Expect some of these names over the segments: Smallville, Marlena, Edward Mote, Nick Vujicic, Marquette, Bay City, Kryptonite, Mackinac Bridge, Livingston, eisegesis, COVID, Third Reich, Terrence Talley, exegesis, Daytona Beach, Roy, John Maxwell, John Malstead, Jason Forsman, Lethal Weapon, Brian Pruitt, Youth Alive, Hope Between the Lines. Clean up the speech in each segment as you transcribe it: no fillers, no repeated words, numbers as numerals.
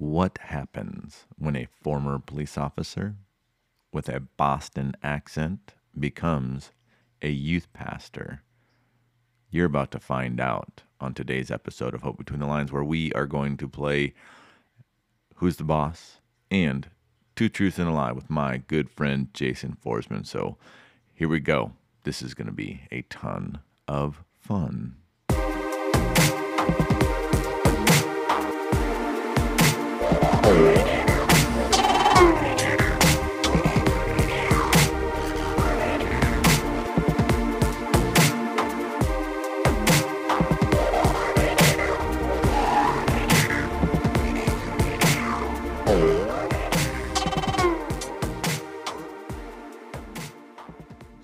What happens when a former police officer with a Boston accent becomes a youth pastor? You're about to find out on today's episode of Hope Between the Lines, where we are going to play Who's the Boss and Two Truths and a Lie with my good friend Jason Forsman. So here we go. This is going to be a ton of fun.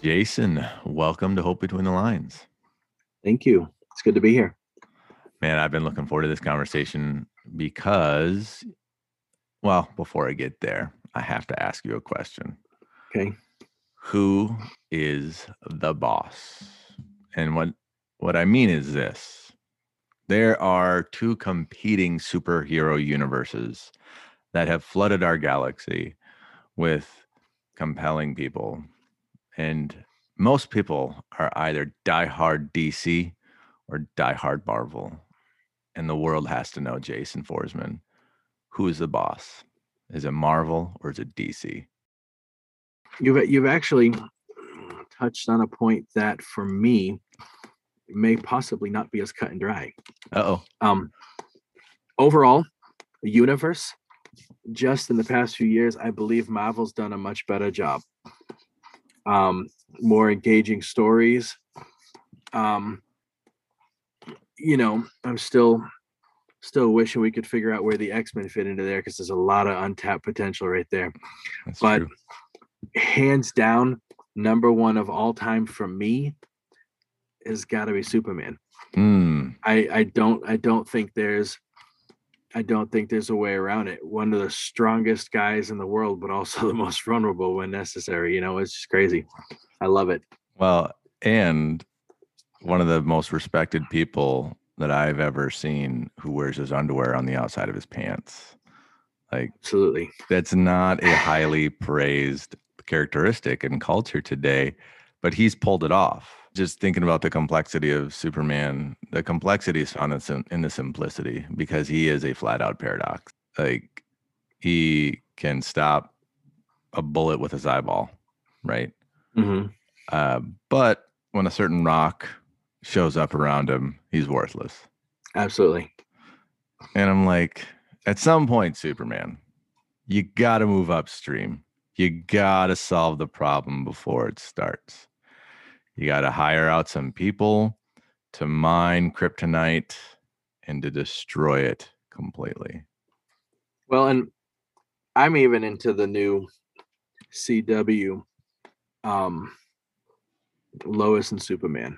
Jason, welcome to Hope Between the Lines. Thank you. It's good to be here. Man, I've been looking forward to this conversation because... well, before I get there, I have to ask you a question. Okay. Who is the boss? And what I mean is this. There are two competing superhero universes that have flooded our galaxy with compelling people. And most people are either diehard DC or diehard Marvel. And the world has to know Jason Forsman. Who is the boss? Is it Marvel or is it DC? You've actually touched on a point that for me may possibly not be as cut and dry. Overall, the universe, just in the past few years, I believe Marvel's done a much better job. More engaging stories. I'm still wishing we could figure out where the X-Men fit into there, because there's a lot of untapped potential right there. That's but true. Hands down, number one of all time for me has got to be Superman. I don't think there's a way around it. One of the strongest guys in the world, but also the most vulnerable when necessary. It's just crazy. I love it. Well, and one of the most respected people that I've ever seen, who wears his underwear on the outside of his pants. Absolutely. That's not a highly praised characteristic in culture today, but he's pulled it off. Just thinking about the complexity of Superman, the complexity is found in the simplicity, because he is a flat out paradox. He can stop a bullet with his eyeball, right? Mm-hmm. But when a certain rock shows up around him, he's worthless. Absolutely. And I'm like, at some point, Superman, you got to move upstream. You got to solve the problem before it starts. You got to hire out some people to mine kryptonite and to destroy it completely. Well, and I'm even into the new CW Lois and Superman.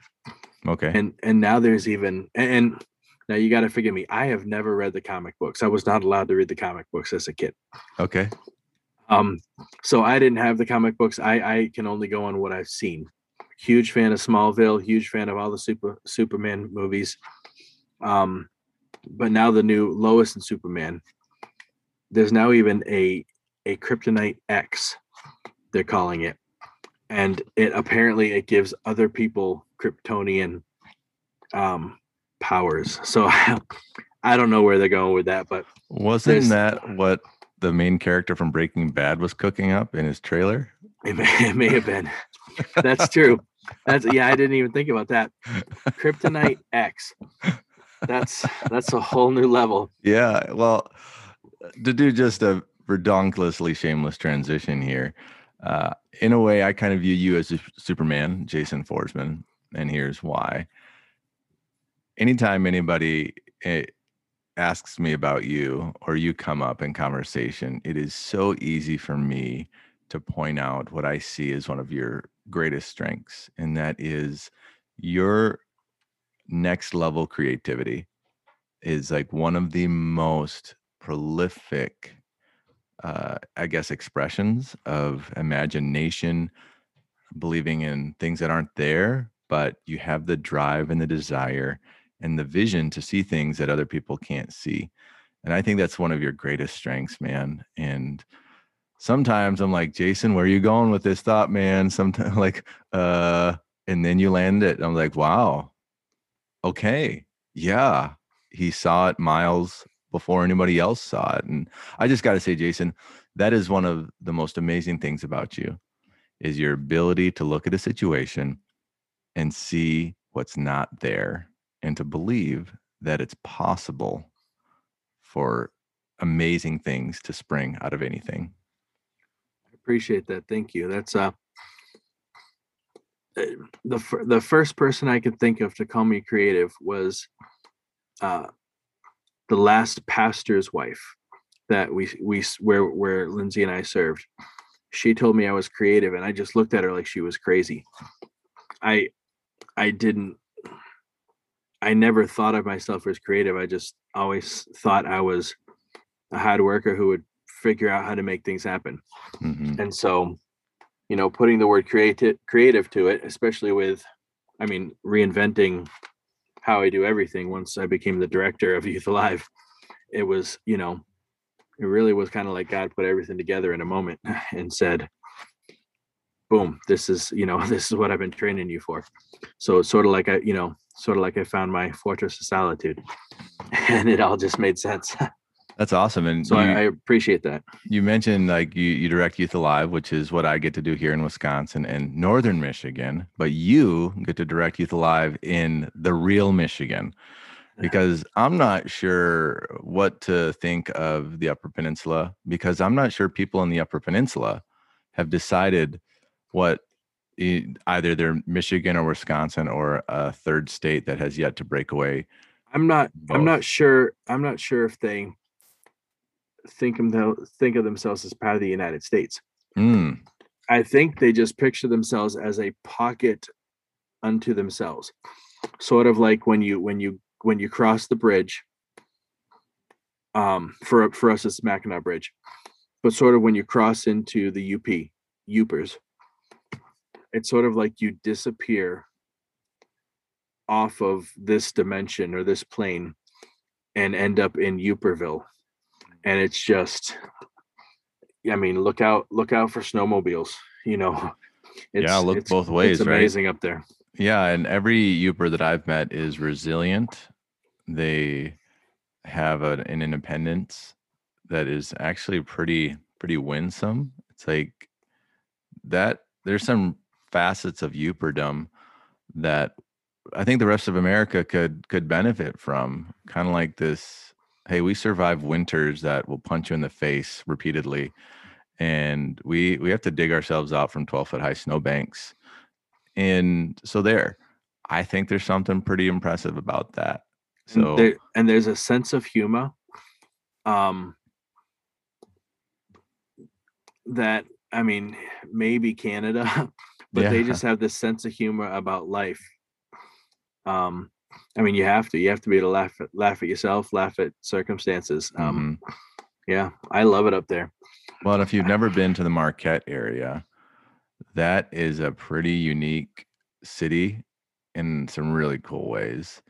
Okay. And now there's even, and now you got to forgive me. I have never read the comic books. I was not allowed to read the comic books as a kid. Okay. So I didn't have the comic books. I can only go on what I've seen. Huge fan of Smallville, huge fan of all the Superman movies. But now the new Lois and Superman, there's now even a Kryptonite X, they're calling it. And it apparently gives other people Kryptonian powers. So I don't know where they're going with that, but wasn't that what the main character from Breaking Bad was cooking up in his trailer? It may have been. That's true. I didn't even think about that. Kryptonite X. That's a whole new level. Yeah. Well, to do just a redonkulously shameless transition here. In a way, I kind of view you as a Superman, Jason Forsman, and here's why. Anytime anybody asks me about you or you come up in conversation, it is so easy for me to point out what I see as one of your greatest strengths, and that is your next level creativity is one of the most prolific expressions of imagination, believing in things that aren't there, but you have the drive and the desire and the vision to see things that other people can't see. And I think that's one of your greatest strengths, man. And sometimes I'm like, Jason, where are you going with this thought, man? Sometimes like, and then you land it. I'm like, wow. Okay. Yeah. He saw it miles before anybody else saw it. And I just got to say, Jason, that is one of the most amazing things about you, is your ability to look at a situation and see what's not there, and to believe that it's possible for amazing things to spring out of anything. I appreciate that. Thank you. That's the first person I could think of to call me creative was the last pastor's wife that where Lindsay and I served. She told me I was creative, and I just looked at her like she was crazy. I never thought of myself as creative. I just always thought I was a hard worker who would figure out how to make things happen. Mm-hmm. And so, you know, putting the word creative to it, especially with, I mean, reinventing how I do everything once I became the director of Youth Alive, it was, you know, it really was kind of like God put everything together in a moment and said, boom, this is what I've been training you for. So it's sort of like I found my fortress of solitude, and it all just made sense. That's awesome. And so I appreciate that. You mentioned like you direct Youth Alive, which is what I get to do here in Wisconsin and Northern Michigan, but you get to direct Youth Alive in the real Michigan, because I'm not sure what to think of the Upper Peninsula, because I'm not sure people in the Upper Peninsula have decided what either they're Michigan or Wisconsin or a third state that has yet to break away. I'm not sure if they think of themselves as part of the United States. Mm. I think they just picture themselves as a pocket unto themselves, sort of like when you cross the bridge. For us, it's Mackinac Bridge, but sort of when you cross into the Upers, it's sort of like you disappear off of this dimension or this plane and end up in Uperville. And it's just, I mean, look out for snowmobiles, you know. Look both ways. It's amazing, right? Up there. Yeah. And every Uper that I've met is resilient. They have an independence that is actually pretty winsome. It's like that. There's some facets of Uperdom that I think the rest of America could benefit from, kind of like this, hey, we survive winters that will punch you in the face repeatedly, and we have to dig ourselves out from 12-foot high snowbanks. And so I think there's something pretty impressive about that. So there's a sense of humor that, I mean, maybe Canada, but yeah. They just have this sense of humor about life. I mean, you have to be able to laugh at yourself, laugh at circumstances. Yeah, I love it up there. Well, and if you've never been to the Marquette area, that is a pretty unique city in some really cool ways.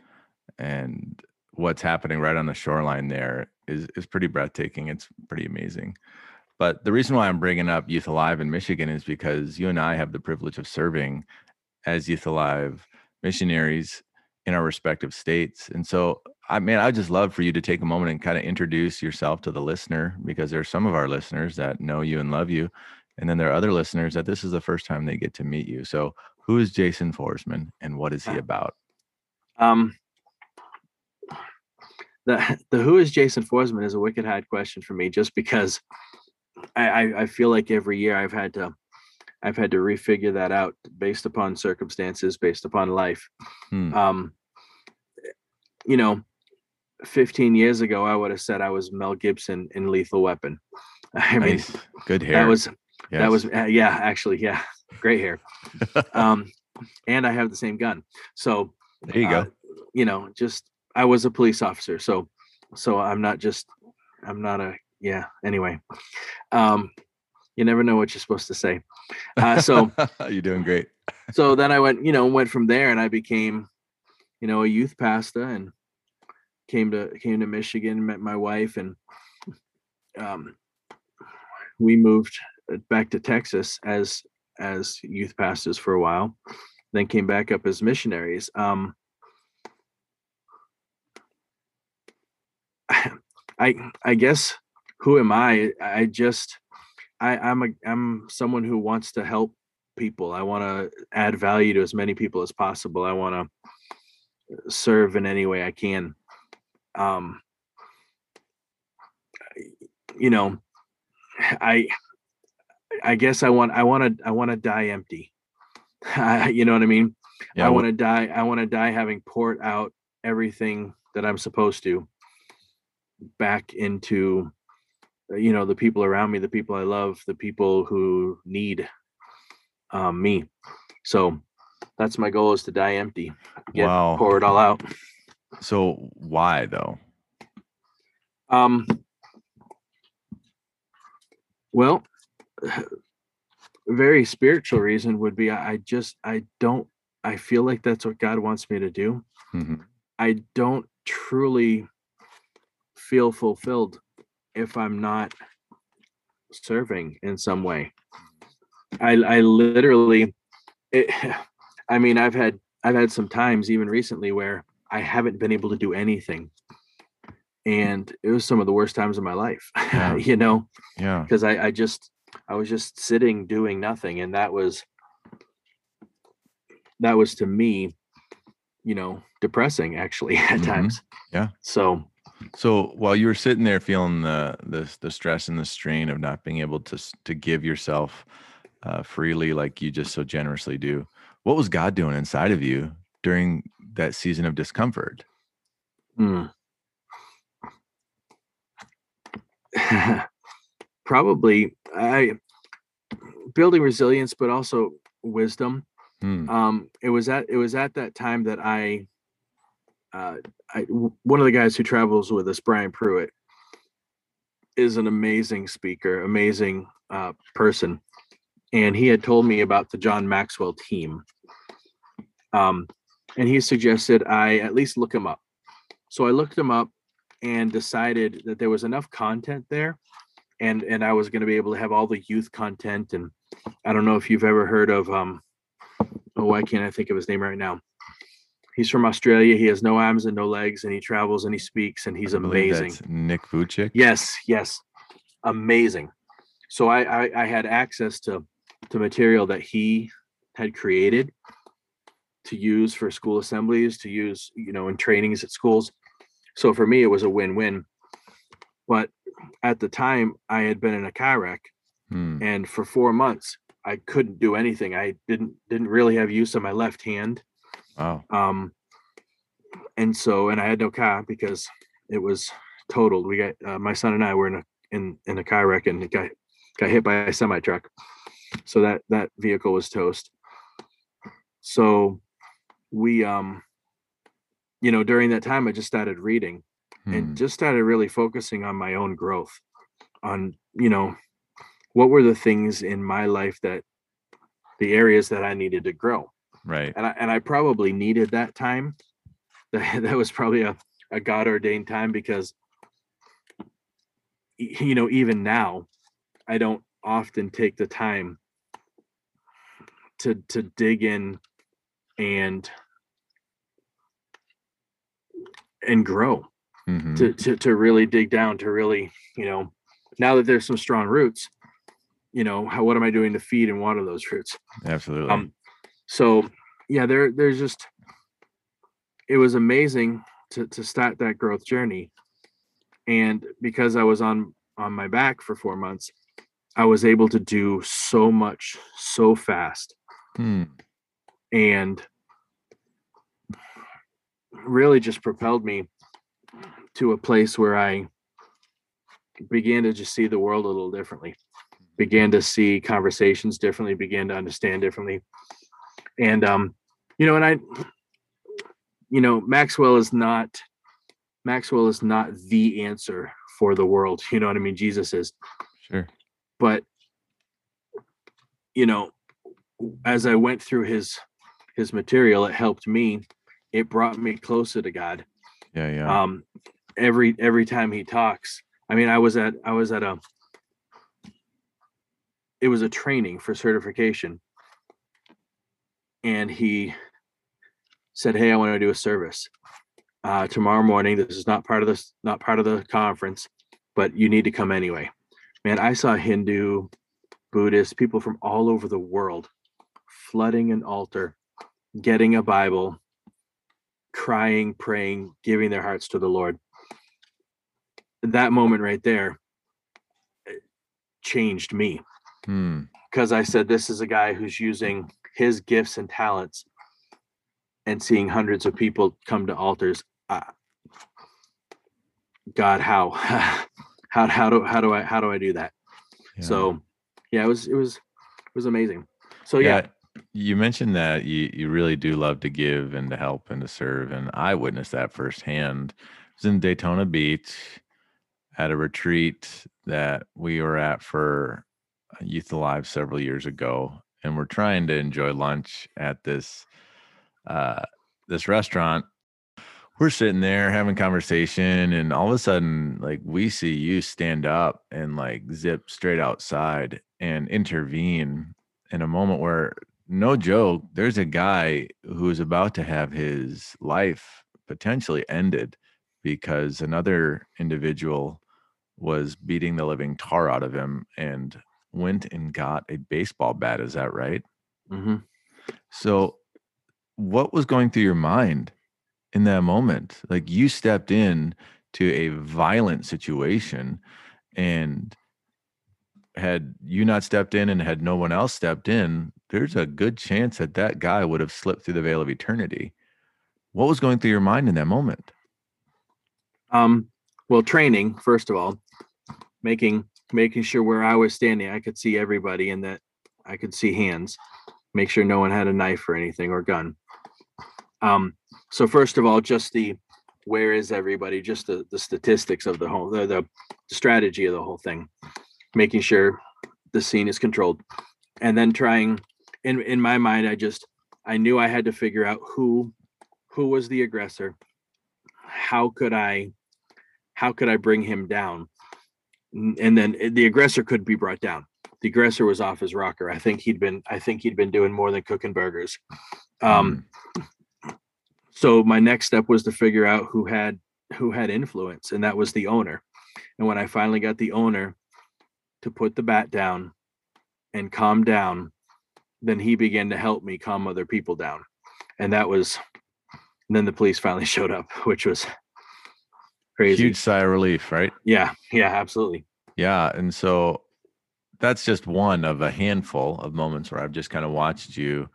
And what's happening right on the shoreline there is pretty breathtaking. It's pretty amazing. But the reason why I'm bringing up Youth Alive in Michigan is because you and I have the privilege of serving as Youth Alive missionaries in our respective states. And so, I mean, I would just love for you to take a moment and kind of introduce yourself to the listener, because there are some of our listeners that know you and love you. And then there are other listeners that this is the first time they get to meet you. So who is Jason Forsman and what is he about? The who is Jason Forsman is a wicked hard question for me, just because I feel like every year I've had to refigure that out based upon circumstances, based upon life. You know, 15 years ago, I would have said I was Mel Gibson in Lethal Weapon. I nice. Mean, good hair. That was great hair. And I have the same gun. So there you go. You know, just, I was a police officer. So anyway, you never know what you're supposed to say. So you're doing great. So then I went from there, and I became, you know, a youth pastor, and came to Michigan, met my wife, and we moved back to Texas as youth pastors for a while, then came back up as missionaries. I guess, who am I? I'm someone who wants to help people. I want to add value to as many people as possible. I want to serve in any way I can. I guess I want to die empty. You know what I mean? Yeah, I want to die having poured out everything that I'm supposed to back into, the people around me, the people I love, the people who need me. So that's my goal, is to die empty. Wow. Pour it all out. So why though? Well, a very spiritual reason would be, I feel like that's what God wants me to do. Mm-hmm. I don't truly feel fulfilled if I'm not serving in some way. I've had some times even recently where I haven't been able to do anything, and it was some of the worst times of my life. Yeah. Because I was just sitting doing nothing, and that was to me, depressing actually at times. Yeah. So while you were sitting there feeling the stress and the strain of not being able to give yourself freely like you just so generously do, what was God doing inside of you during that season of discomfort? Probably building resilience, but also wisdom. It was at that time that one of the guys who travels with us, Brian Pruitt, is an amazing speaker, amazing person. And he had told me about the John Maxwell team. And he suggested I at least look him up. So I looked him up and decided that there was enough content there, and I was going to be able to have all the youth content. And I don't know if you've ever heard of, why can't I think of his name right now? He's from Australia. He has no arms and no legs, and he travels and he speaks, and he's amazing. That's Nick Vujicic. Yes. Amazing. So I had access to material that he had created to use for school assemblies, to use, in trainings at schools. So for me, it was a win-win. But at the time, I had been in a car wreck, and for 4 months, I couldn't do anything. I didn't really have use of my left hand. Wow. And I had no car because it was totaled. We got my son and I were in a car wreck, and it got hit by a semi truck. So that vehicle was toast. So we, during that time, I just started reading and just started really focusing on my own growth, on, what were the things in my life the areas that I needed to grow. Right. And I probably needed that time. That was probably a God ordained time, because, even now, I don't often take the time to dig in and grow, to really dig down, to really, now that there's some strong roots, what am I doing to feed and water those roots? Absolutely. So yeah, there's just, it was amazing to start that growth journey. And because I was on my back for 4 months, I was able to do so much so fast, and really just propelled me to a place where I began to just see the world a little differently, began to see conversations differently, began to understand differently. And, Maxwell is not the answer for the world. You know what I mean? Jesus is. Sure. But, as I went through his material, it helped me. It brought me closer to God. Yeah. Every time he talks, I mean, I was at a, it was a training for certification, and he said, "Hey, I want to do a service tomorrow morning. This is not part of the conference, but you need to come anyway." Man, I saw Hindu, Buddhist, people from all over the world flooding an altar, getting a Bible, crying, praying, giving their hearts to the Lord. That moment right there changed me, because I said, this is a guy who's using his gifts and talents and seeing hundreds of people come to altars. God, how do I do that? Yeah. So yeah, it was amazing. So yeah. You mentioned that you really do love to give and to help and to serve. And I witnessed that firsthand. I was in Daytona Beach at a retreat that we were at for Youth Alive several years ago. And we're trying to enjoy lunch at this restaurant. We're sitting there having conversation, and all of a sudden, like, we see you stand up and like zip straight outside and intervene in a moment where, no joke, there's a guy who is about to have his life potentially ended because another individual was beating the living tar out of him and went and got a baseball bat. Is that right? Mm-hmm. So what was going through your mind in that moment? Like, you stepped in to a violent situation, and had you not stepped in and had no one else stepped in, there's a good chance that that guy would have slipped through the veil of eternity. What was going through your mind in that moment? Well, training, first of all, making sure where I was standing, I could see everybody, and that I could see hands, make sure no one had a knife or anything or gun. So first of all, just the, where is everybody? Just the statistics of the whole, the strategy of the whole thing, making sure the scene is controlled. And then trying, in my mind, I knew I had to figure out who was the aggressor. How could I bring him down? And then the aggressor could be brought down. The aggressor was off his rocker. I think he'd been doing more than cooking burgers. So my next step was to figure out who had influence, and that was the owner. And when I finally got the owner to put the bat down and calm down, then he began to help me calm other people down. And then the police finally showed up, which was crazy. Huge sigh of relief, right? Yeah, absolutely. Yeah. And so that's just one of a handful of moments where I've just kind of watched you,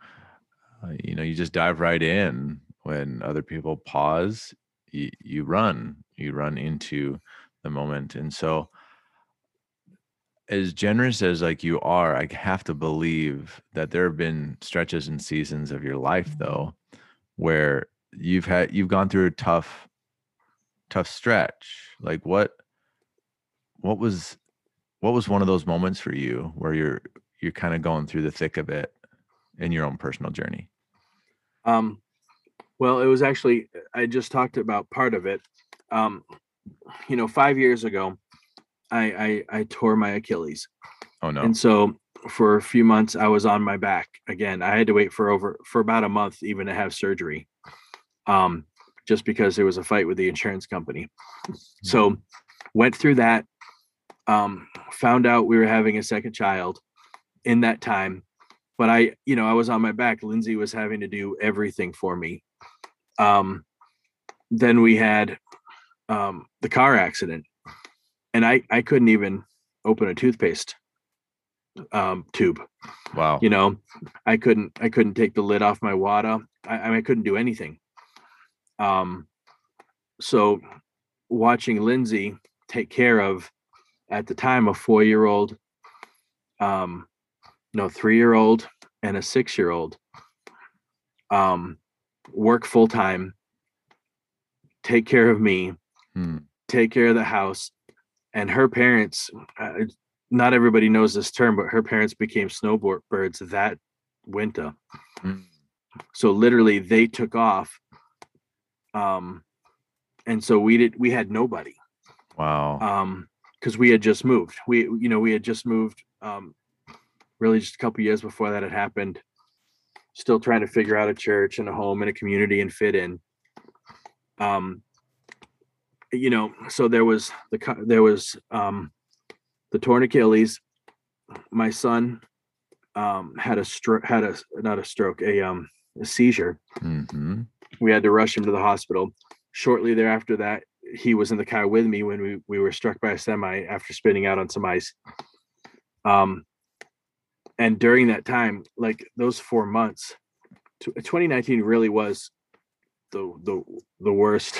you just dive right in when other people pause, you run into the moment. And so, as generous as like you are, I have to believe that there have been stretches and seasons of your life though, where you've gone through a tough stretch. Like what was one of those moments for you where you're kind of going through the thick of it in your own personal journey? Well, it was actually, I just talked about part of it. 5 years ago, I tore my Achilles. Oh no. And so for a few months I was on my back again. I had to wait for about a month even to have surgery. Just because there was a fight with the insurance company. So went through that, found out we were having a second child in that time, but I was on my back. Lindsay was having to do everything for me. Then we had the car accident. And I couldn't even open a toothpaste tube. Wow. I couldn't take the lid off my water. I couldn't do anything. So watching Lindsay take care of, at the time, a 4-year-old, 3-year-old and a 6-year-old, work full time, take care of me, take care of the house. And her parents, not everybody knows this term, but her parents became snowbirds that winter. So literally they took off And so we had nobody. Wow. Because we had just moved. We had just moved really just a couple years before that had happened. Still trying to figure out a church and a home and a community and fit in. So there was the torn Achilles. My son had a seizure. Mm-hmm. We had to rush him to the hospital. Shortly thereafter that, he was in the car with me when we were struck by a semi after spinning out on some ice. And during that time, like those 4 months, 2019 really was the worst.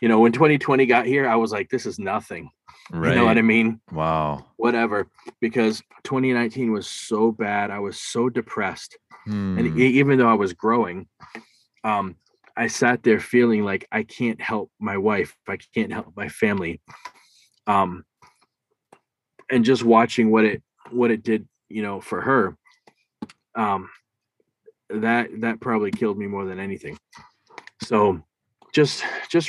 When 2020 got here, I was like, this is nothing. Right. You know what I mean? Wow. Whatever. Because 2019 was so bad. I was so depressed. And even though I was growing, I sat there feeling like I can't help my wife. I can't help my family. And just watching what it did, for her, that probably killed me more than anything. So just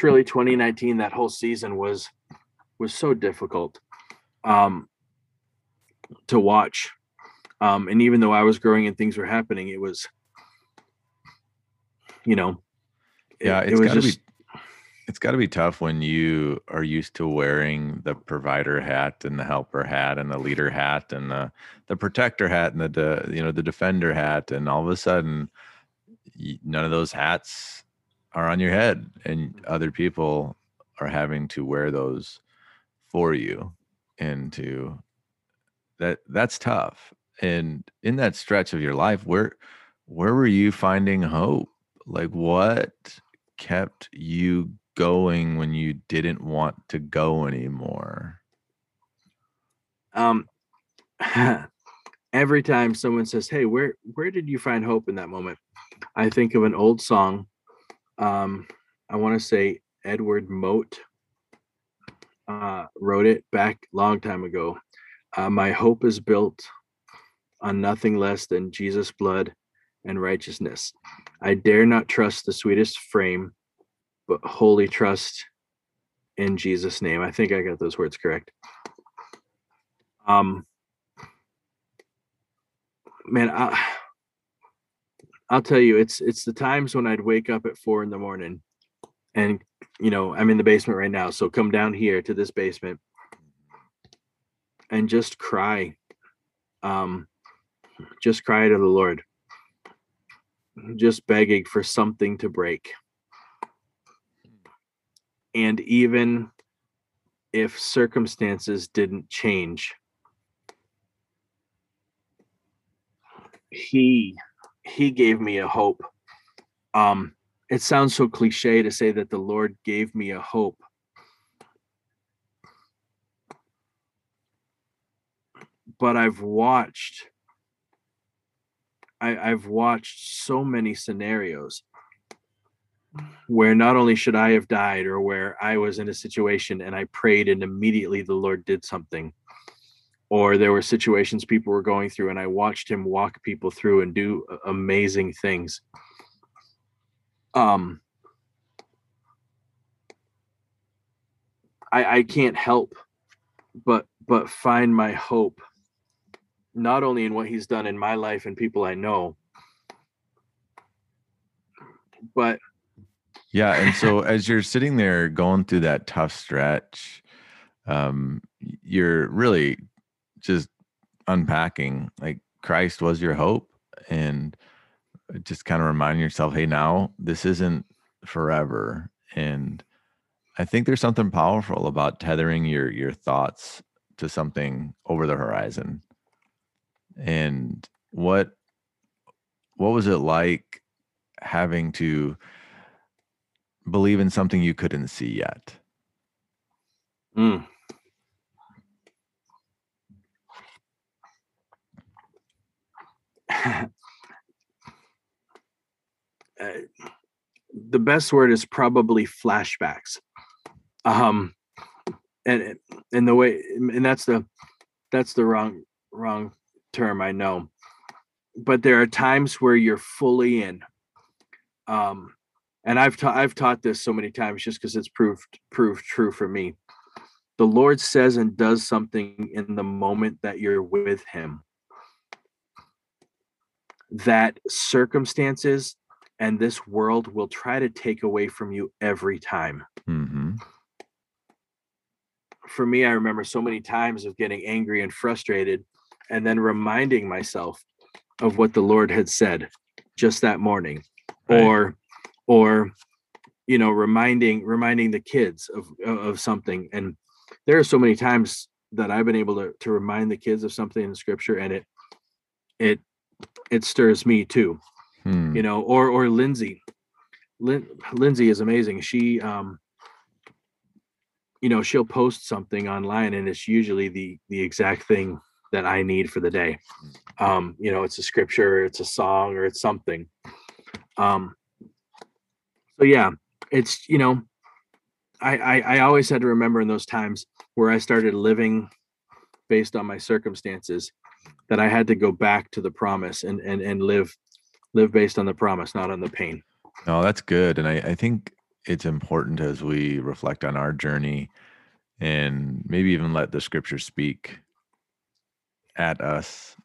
really 2019, that whole season was so difficult, to watch. And even though I was growing and things were happening, it was, it's got to be tough when you are used to wearing the provider hat and the helper hat and the leader hat and the protector hat and the defender hat, and all of a sudden none of those hats are on your head and other people are having to wear those for you. And that's tough. And in that stretch of your life, where were you finding hope? Like, what kept you going when you didn't want to go anymore? Every time someone says, hey, where did you find hope in that moment? I think of an old song. I want to say Edward Mote wrote it back long time ago. My hope is built on nothing less than Jesus' blood and righteousness. I dare not trust the sweetest frame, but wholly trust in Jesus' name. I think I got those words correct. Man, I'll tell you, it's the times when I'd wake up at 4 a.m, and I'm in the basement right now, so come down here to this basement and just cry. Just cry to the Lord. Just begging for something to break. And even if circumstances didn't change, he gave me a hope. It sounds so cliche to say that the Lord gave me a hope. But I've watched so many scenarios where not only should I have died, or where I was in a situation and I prayed and immediately the Lord did something, or there were situations people were going through and I watched him walk people through and do amazing things. I can't help but find my hope not only in what he's done in my life and people I know, but yeah. And so as you're sitting there going through that tough stretch, you're really just unpacking, like, Christ was your hope, and just kind of reminding yourself, hey, now this isn't forever. And I think there's something powerful about tethering your thoughts to something over the horizon. And what was it like having to believe in something you couldn't see yet? The best word is probably flashbacks. And the way, and that's the wrong term, I know, but there are times where you're fully in, and I've taught this so many times just because it's proved true for me. The Lord says and does something in the moment that you're with him that circumstances and this world will try to take away from you every time. Mm-hmm. For me, I remember so many times of getting angry and frustrated and then reminding myself of what the Lord had said just that morning, right? or, you know, reminding the kids of something. And there are so many times that I've been able to remind the kids of something in scripture, and it stirs me too. Hmm. You know, or Lindsay. Lindsay is amazing. She, you know, she'll post something online, and it's usually the exact thing that I need for the day. You know, it's a scripture, it's a song, or it's something. So yeah, it's, you know, I always had to remember in those times where I started living based on my circumstances that I had to go back to the promise and live based on the promise, not on the pain. No, that's good. And I think it's important as we reflect on our journey and maybe even let the scripture speak at us,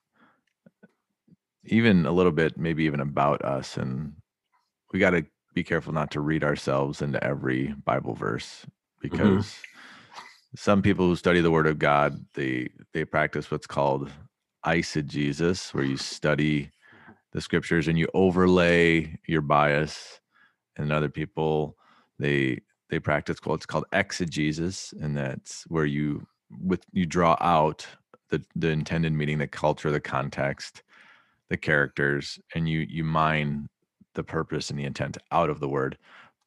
even a little bit, maybe even about us. And we got to be careful not to read ourselves into every Bible verse, because some people who study the Word of God, they practice what's called eisegesis, where you study the scriptures and you overlay your bias. And other people, they practice what's called exegesis, and that's where you draw out the intended meaning, the culture, the context, the characters, and you mine the purpose and the intent out of the word.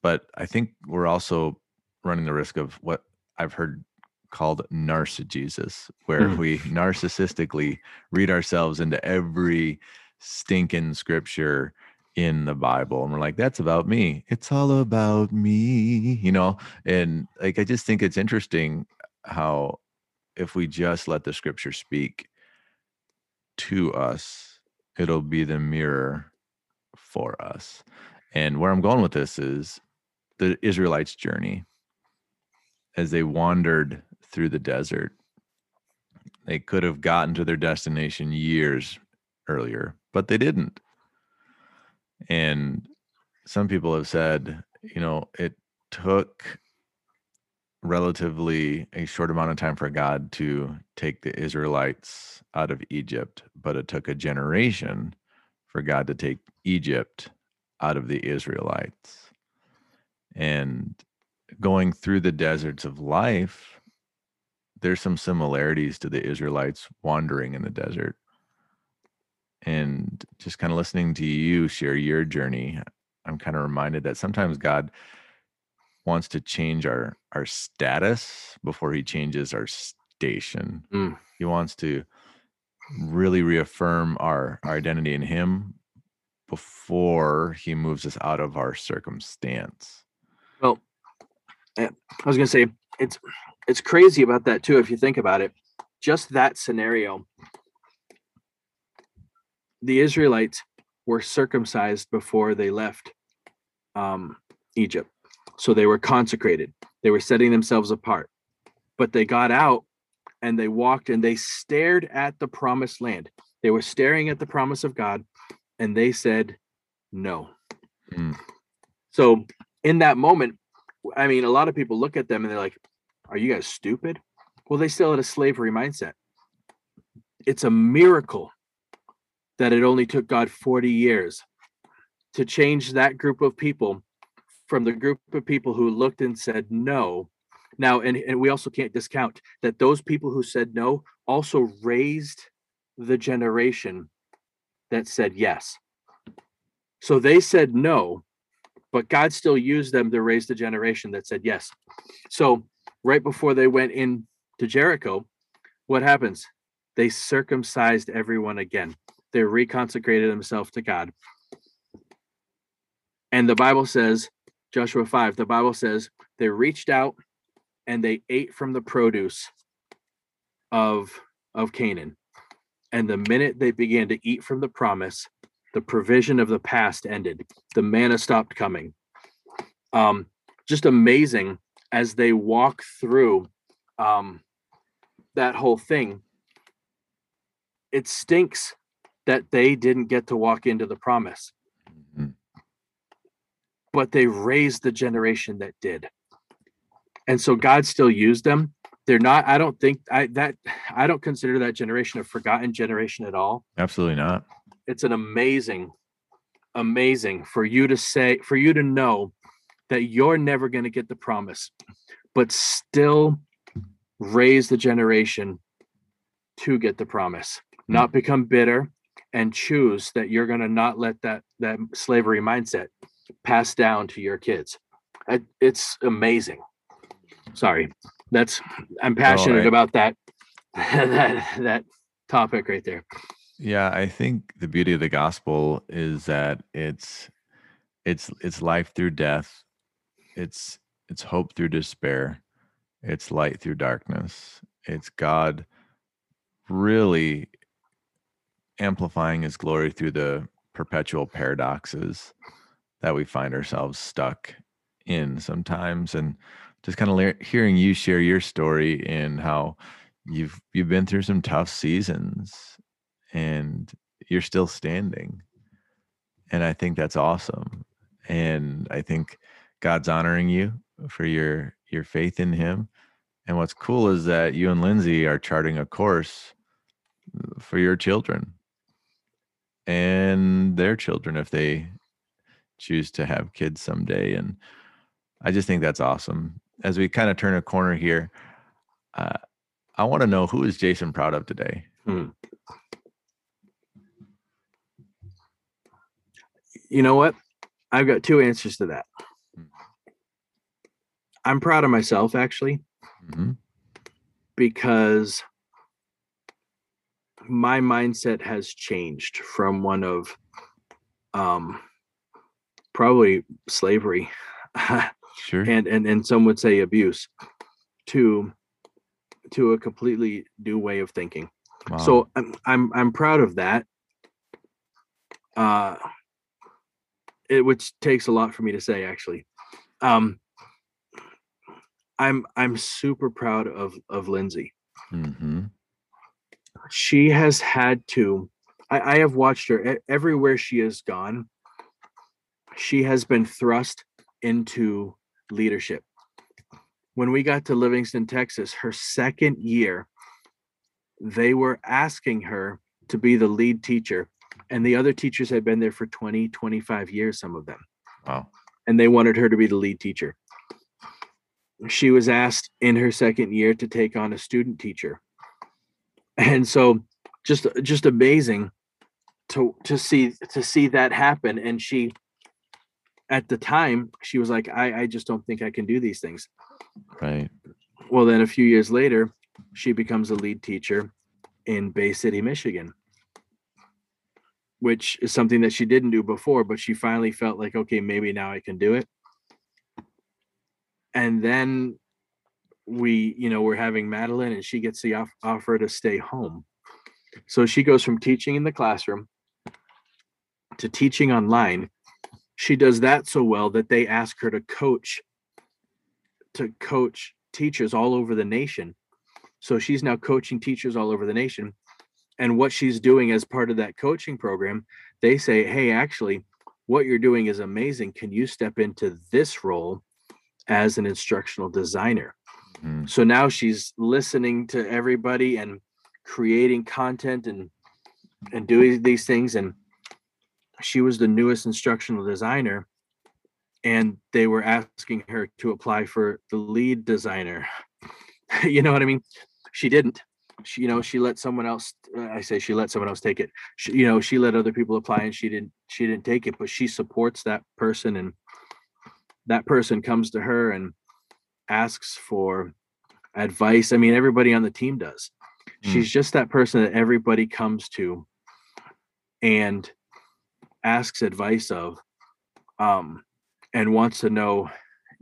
But I think we're also running the risk of what I've heard called narcissus, where we narcissistically read ourselves into every stinking scripture in the Bible, and we're like, that's about me, it's all about me, you know. And like, I just think it's interesting how if we just let the scripture speak to us, it'll be the mirror for us. And where I'm going with this is the Israelites' journey as they wandered through the desert. They could have gotten to their destination years earlier, but they didn't. And some people have said, you know, it took relatively a short amount of time for God to take the Israelites out of Egypt, but it took a generation for God to take Egypt out of the Israelites. And going through the deserts of life, there's some similarities to the Israelites wandering in the desert. And just kind of listening to you share your journey, I'm kind of reminded that sometimes God wants to change our status before he changes our station. Mm. He wants to really reaffirm our identity in him before he moves us out of our circumstance. Well, I was going to say, it's crazy about that too, if you think about it. Just that scenario. The Israelites were circumcised before they left Egypt. So they were consecrated. They were setting themselves apart. But they got out and they walked and they stared at the promised land. They were staring at the promise of God and they said, no. Mm. So in that moment, I mean, a lot of people look at them and they're like, are you guys stupid? Well, they still had a slavery mindset. It's a miracle that it only took God 40 years to change that group of people from the group of people who looked and said no. Now, and we also can't discount that those people who said no also raised the generation that said yes. So they said no, but God still used them to raise the generation that said yes. So right before they went in to Jericho, what happens? They circumcised everyone again. They reconsecrated themselves to God. And the Bible says, Joshua 5, the Bible says they reached out and they ate from the produce of Canaan. And the minute they began to eat from the promise, the provision of the past ended. The manna stopped coming. just amazing as they walk through that whole thing. It stinks that they didn't get to walk into the promise, mm-hmm. but they raised the generation that did. And so God still used them. They're not, I don't consider that generation a forgotten generation at all. Absolutely not. It's an amazing for you to know that you're never going to get the promise, but still raise the generation to get the promise, not become bitter and choose that you're going to not let that slavery mindset pass down to your kids. It's amazing. Sorry. I'm passionate about that topic right there. Yeah. I think the beauty of the gospel is that it's life through death. It's hope through despair. It's light through darkness. It's God really amplifying his glory through the perpetual paradoxes that we find ourselves stuck in sometimes. And just kind of hearing you share your story and how you've been through some tough seasons and you're still standing. And I think that's awesome. And I think God's honoring you for your faith in him. And what's cool is that you and Lindsay are charting a course for your children and their children if they choose to have kids someday. And I just think that's awesome. As we kind of turn a corner here, I want to know, who is Jason proud of today? You know what? I've got two answers to that. I'm proud of myself, actually, because my mindset has changed from one of probably slavery. Sure. And some would say abuse to a completely new way of thinking. Wow. So I'm proud of that. Which takes a lot for me to say, actually. I'm super proud of Lindsay. Mm-hmm. She has had to, I have watched her everywhere she has gone. She has been thrust into leadership. When we got to Livingston, Texas, her second year, they were asking her to be the lead teacher, and the other teachers had been there for 20, 25 years, some of them. Wow. And they wanted her to be the lead teacher. She was asked in her second year to take on a student teacher. And so just amazing to see that happen. And she, at the time, she was like, I just don't think I can do these things. Right. Well, then a few years later, she becomes a lead teacher in Bay City, Michigan, which is something that she didn't do before, but she finally felt like, okay, maybe now I can do it. And then we're having Madeline, and she gets the offer to stay home. So she goes from teaching in the classroom to teaching online. She does that so well that they ask her to coach teachers all over the nation. So she's now coaching teachers all over the nation. And what she's doing as part of that coaching program, they say, hey, actually, what you're doing is amazing. Can you step into this role as an instructional designer? Mm-hmm. So now she's listening to everybody and creating content and doing these things. And she was the newest instructional designer, and they were asking her to apply for the lead designer. You know what I mean? She didn't. She let someone else. I say she let someone else take it. She let other people apply, and she didn't take it. But she supports that person, and that person comes to her and asks for advice. I mean, everybody on the team does. Mm. She's just that person that everybody comes to, and asks advice of, and wants to know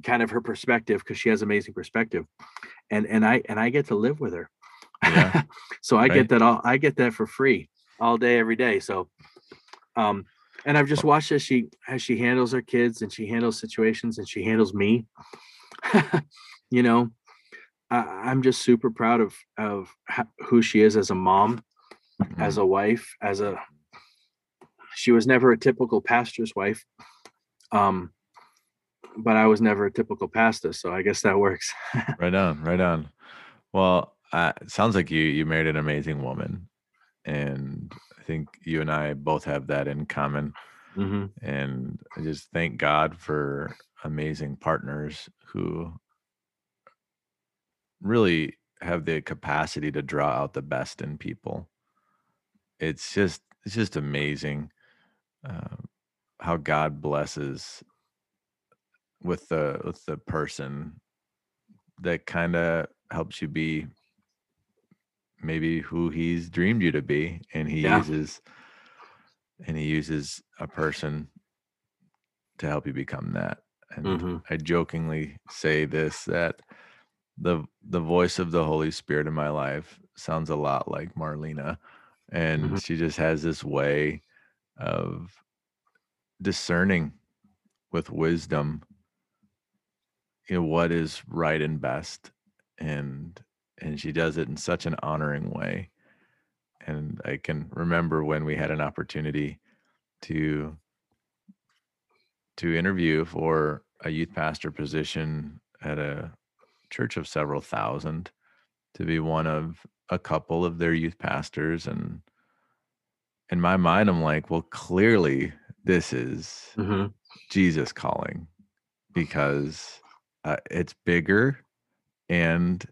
kind of her perspective, because she has amazing perspective, and I get to live with her. Yeah. So I get that for free all day, every day. So, And I've just watched as she handles her kids, and she handles situations, and she handles me. You know, I'm just super proud of who she is as a mom, mm-hmm. as a wife, she was never a typical pastor's wife. But I was never a typical pastor, so I guess that works. Right on. Well, it sounds like you married an amazing woman, and I think you and I both have that in common. Mm-hmm. And I just thank God for amazing partners who really have the capacity to draw out the best in people. It's just amazing how God blesses with the person that kind of helps you be maybe who he's dreamed you to be. And he uses a person to help you become that. And mm-hmm. I jokingly say this, that the voice of the Holy Spirit in my life sounds a lot like Marlena. And mm-hmm. she just has this way of discerning with wisdom, you know, what is right and best, and she does it in such an honoring way. And I can remember when we had an opportunity to interview for a youth pastor position at a church of several thousand, to be one of a couple of their youth pastors. And in my mind, I'm like, well, clearly this is mm-hmm. Jesus calling, because it's bigger, and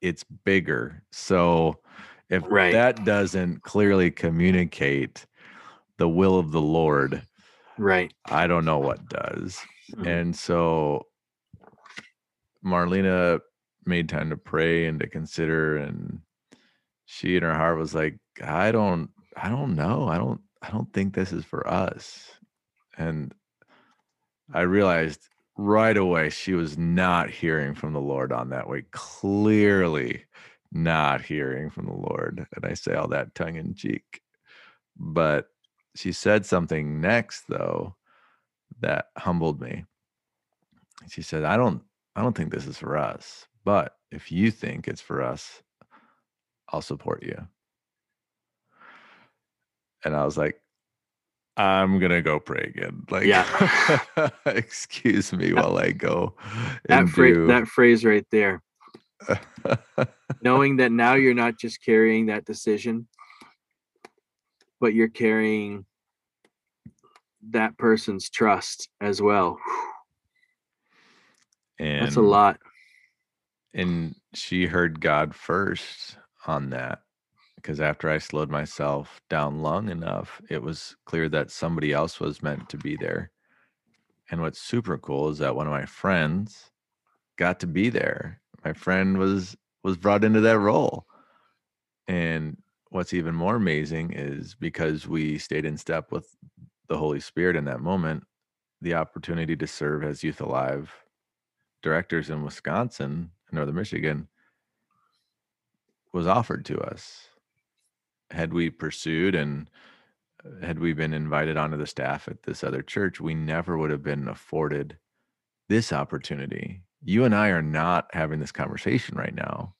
it's bigger. So if right. that doesn't clearly communicate the will of the Lord, right, I don't know what does. Mm-hmm. And so Marlena made time to pray and to consider, and she in her heart was like, I don't know. I don't think this is for us. And I realized right away she was not hearing from the Lord on that way. Clearly not hearing from the Lord. And I say all that tongue in cheek. But she said something next, though, that humbled me. She said, I don't think this is for us, but if you think it's for us, I'll support you. And I was like, I'm going to go pray again. Like, yeah. Excuse me while I go. That phrase right there. Knowing that now you're not just carrying that decision, but you're carrying that person's trust as well. And that's a lot. And she heard God first on that. Because after I slowed myself down long enough, it was clear that somebody else was meant to be there. And what's super cool is that one of my friends got to be there. My friend was brought into that role. And what's even more amazing is because we stayed in step with the Holy Spirit in that moment, the opportunity to serve as Youth Alive directors in Wisconsin, Northern Michigan, was offered to us. Had we pursued and had we been invited onto the staff at this other church, we never would have been afforded this opportunity. You and I are not having this conversation right now.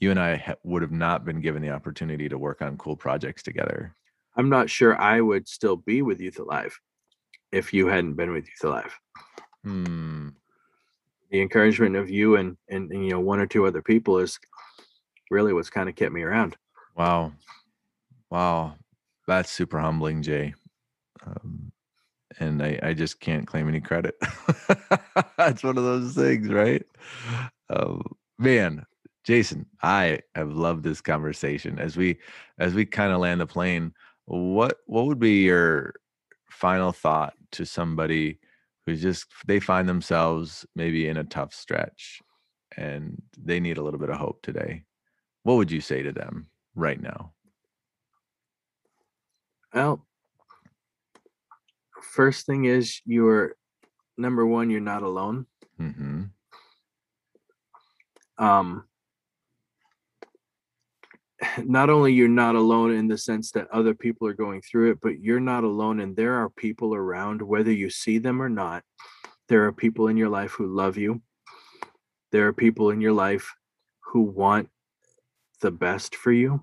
You and I would have not been given the opportunity to work on cool projects together. I'm not sure I would still be with Youth Alive if you hadn't been with Youth Alive. The encouragement of you and you know, one or two other people is really what's kind of kept me around. Wow. That's super humbling, Jay. And I just can't claim any credit. It's one of those things, right? Man, Jason, I have loved this conversation. As we kind of land the plane, what would be your final thought to somebody who's just, they find themselves maybe in a tough stretch and they need a little bit of hope today? What would you say to them right now? Well, first thing is, number one, you're not alone. Mm-hmm. not only you're not alone in the sense that other people are going through it, but you're not alone, and there are people around, whether you see them or not. There are people in your life who love you. There are people in your life who want the best for you.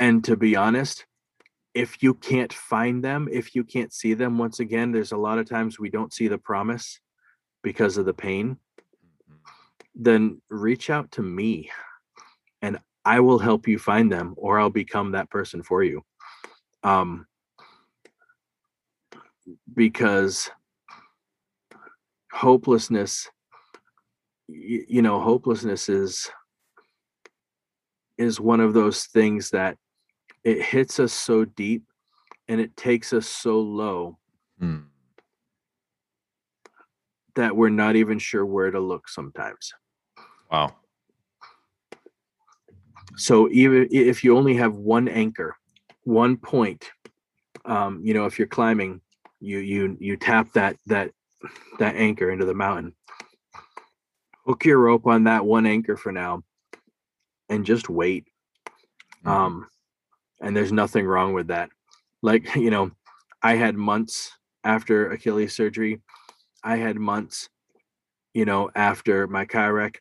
And to be honest, if you can't find them, if you can't see them, once again, there's a lot of times we don't see the promise because of the pain, then reach out to me and I will help you find them, or I'll become that person for you. Because hopelessness, hopelessness is one of those things that it hits us so deep and it takes us so low that we're not even sure where to look sometimes. Wow. So even if you only have one anchor, one point, if you're climbing, you tap that anchor into the mountain, hook your rope on that one anchor for now and just wait. And there's nothing wrong with that. Like, I had months after Achilles surgery. I had months, after my car wreck.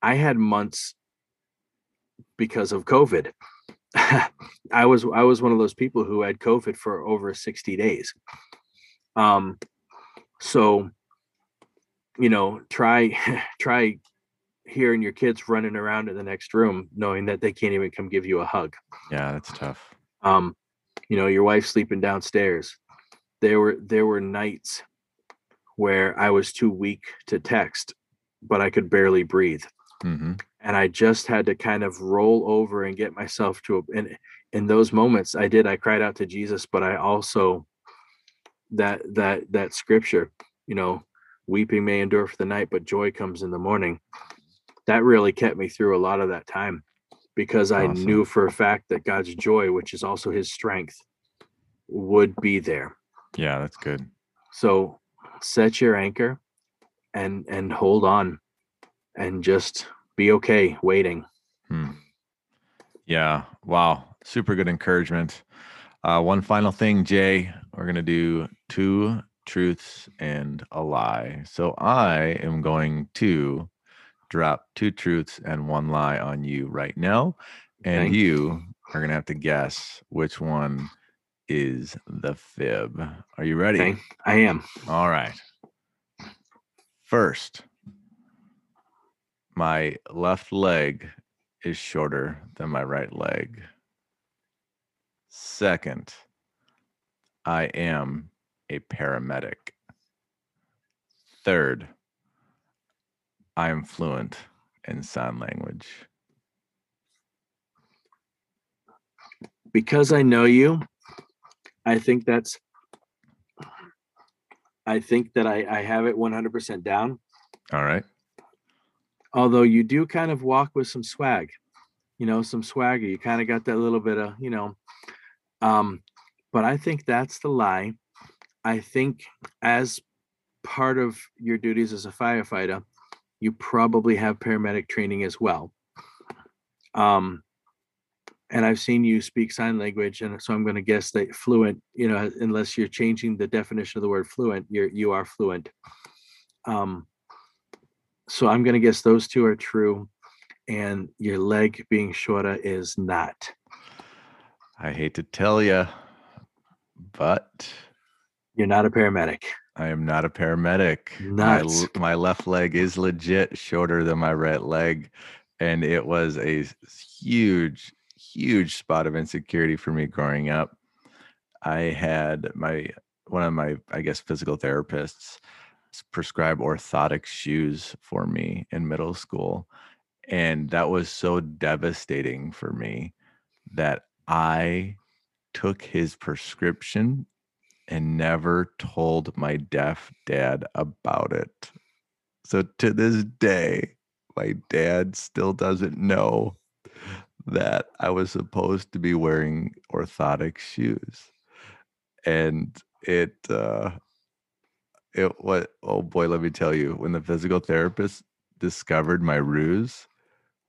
I had months because of COVID. I was one of those people who had COVID for over 60 days. So, try hearing your kids running around in the next room, knowing that they can't even come give you a hug. Yeah, that's tough. Your wife sleeping downstairs. There were nights where I was too weak to text, but I could barely breathe. And I just had to kind of roll over and get myself and in those moments I cried out to Jesus, but I also, that scripture, weeping may endure for the night, but joy comes in the morning. That really kept me through a lot of that time, because I knew for a fact that God's joy, which is also his strength, would be there. Yeah, that's good. So set your anchor and hold on and just be okay waiting. Yeah. Wow. Super good encouragement. One final thing, Jay, we're going to do 2 truths and a lie. So I am going to drop 2 truths and 1 lie on you right now. And you are going to have to guess which one is the fib. Are you ready? Okay, I am. All right. First, my left leg is shorter than my right leg. Second, I am a paramedic. Third, I am fluent in sign language. Because I know you, I think that I have it 100% down. All right. Although you do kind of walk with some swag, some swagger. You kind of got that little bit of, but I think that's the lie. I think as part of your duties as a firefighter, you probably have paramedic training as well. And I've seen you speak sign language, and so I'm going to guess that fluent, unless you're changing the definition of the word fluent, you are fluent. So I'm going to guess those 2 are true, and your leg being shorter is not. I hate to tell you, but you're not a paramedic. I am not a paramedic. My left leg is legit shorter than my right leg, and it was a huge spot of insecurity for me growing up. I had one of my physical therapists prescribe orthotic shoes for me in middle school. And that was so devastating for me that I took his prescription and never told my deaf dad about it. So to this day, my dad still doesn't know that I was supposed to be wearing orthotic shoes. And it was, oh boy, let me tell you, when the physical therapist discovered my ruse,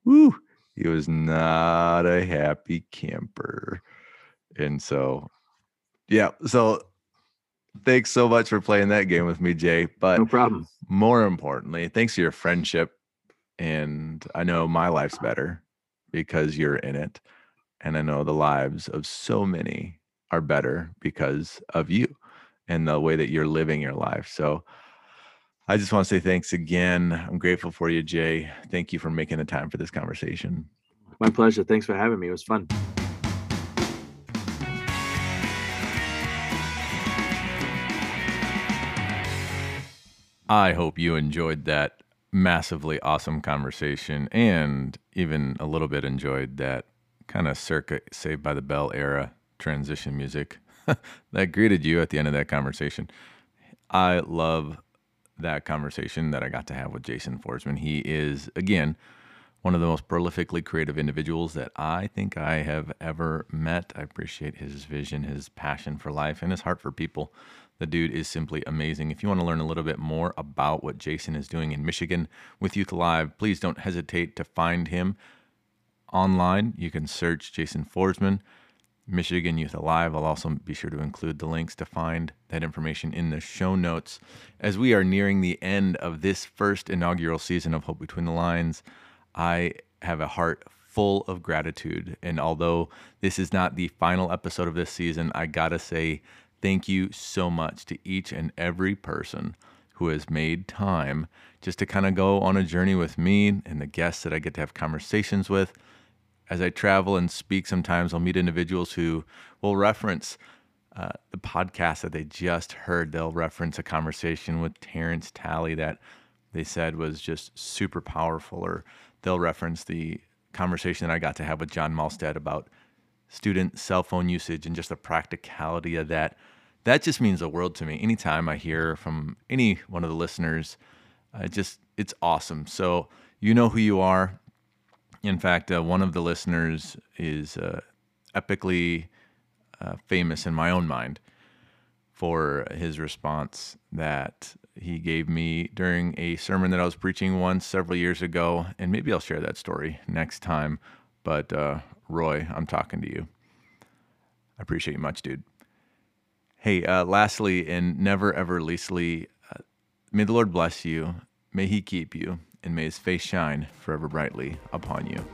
woo, he was not a happy camper. And so, yeah. So thanks so much for playing that game with me, Jay. But no problem. More importantly, thanks for your friendship. And I know my life's better because you're in it. And I know the lives of so many are better because of you and the way that you're living your life. So I just want to say thanks again. I'm grateful for you, Jay. Thank you for making the time for this conversation. My pleasure. Thanks for having me. It was fun. I hope you enjoyed that massively awesome conversation, and even a little bit enjoyed that kind of circa Saved by the Bell era transition music that greeted you at the end of that conversation. I love that conversation that I got to have with Jason Forsman. He is, again, one of the most prolifically creative individuals that I think I have ever met. I appreciate his vision, his passion for life, and his heart for people. The dude is simply amazing. If you want to learn a little bit more about what Jason is doing in Michigan with Youth Alive, please don't hesitate to find him online. You can search Jason Forsman, Michigan Youth Alive. I'll also be sure to include the links to find that information in the show notes. As we are nearing the end of this first inaugural season of Hope Between the Lines, I have a heart full of gratitude. And although this is not the final episode of this season, I gotta say thank you so much to each and every person who has made time just to kind of go on a journey with me and the guests that I get to have conversations with. As I travel and speak, sometimes I'll meet individuals who will reference the podcast that they just heard. They'll reference a conversation with Terrence Talley that they said was just super powerful, or they'll reference the conversation that I got to have with John Malstead about student cell phone usage and just the practicality of that. That just means the world to me. Anytime I hear from any one of the listeners, it's awesome. So you know who you are. In fact, one of the listeners is epically famous in my own mind for his response that he gave me during a sermon that I was preaching once several years ago. And maybe I'll share that story next time. But Roy, I'm talking to you. I appreciate you much, dude. Hey, lastly, and never ever leastly, may the Lord bless you, may he keep you, and may his face shine forever brightly upon you.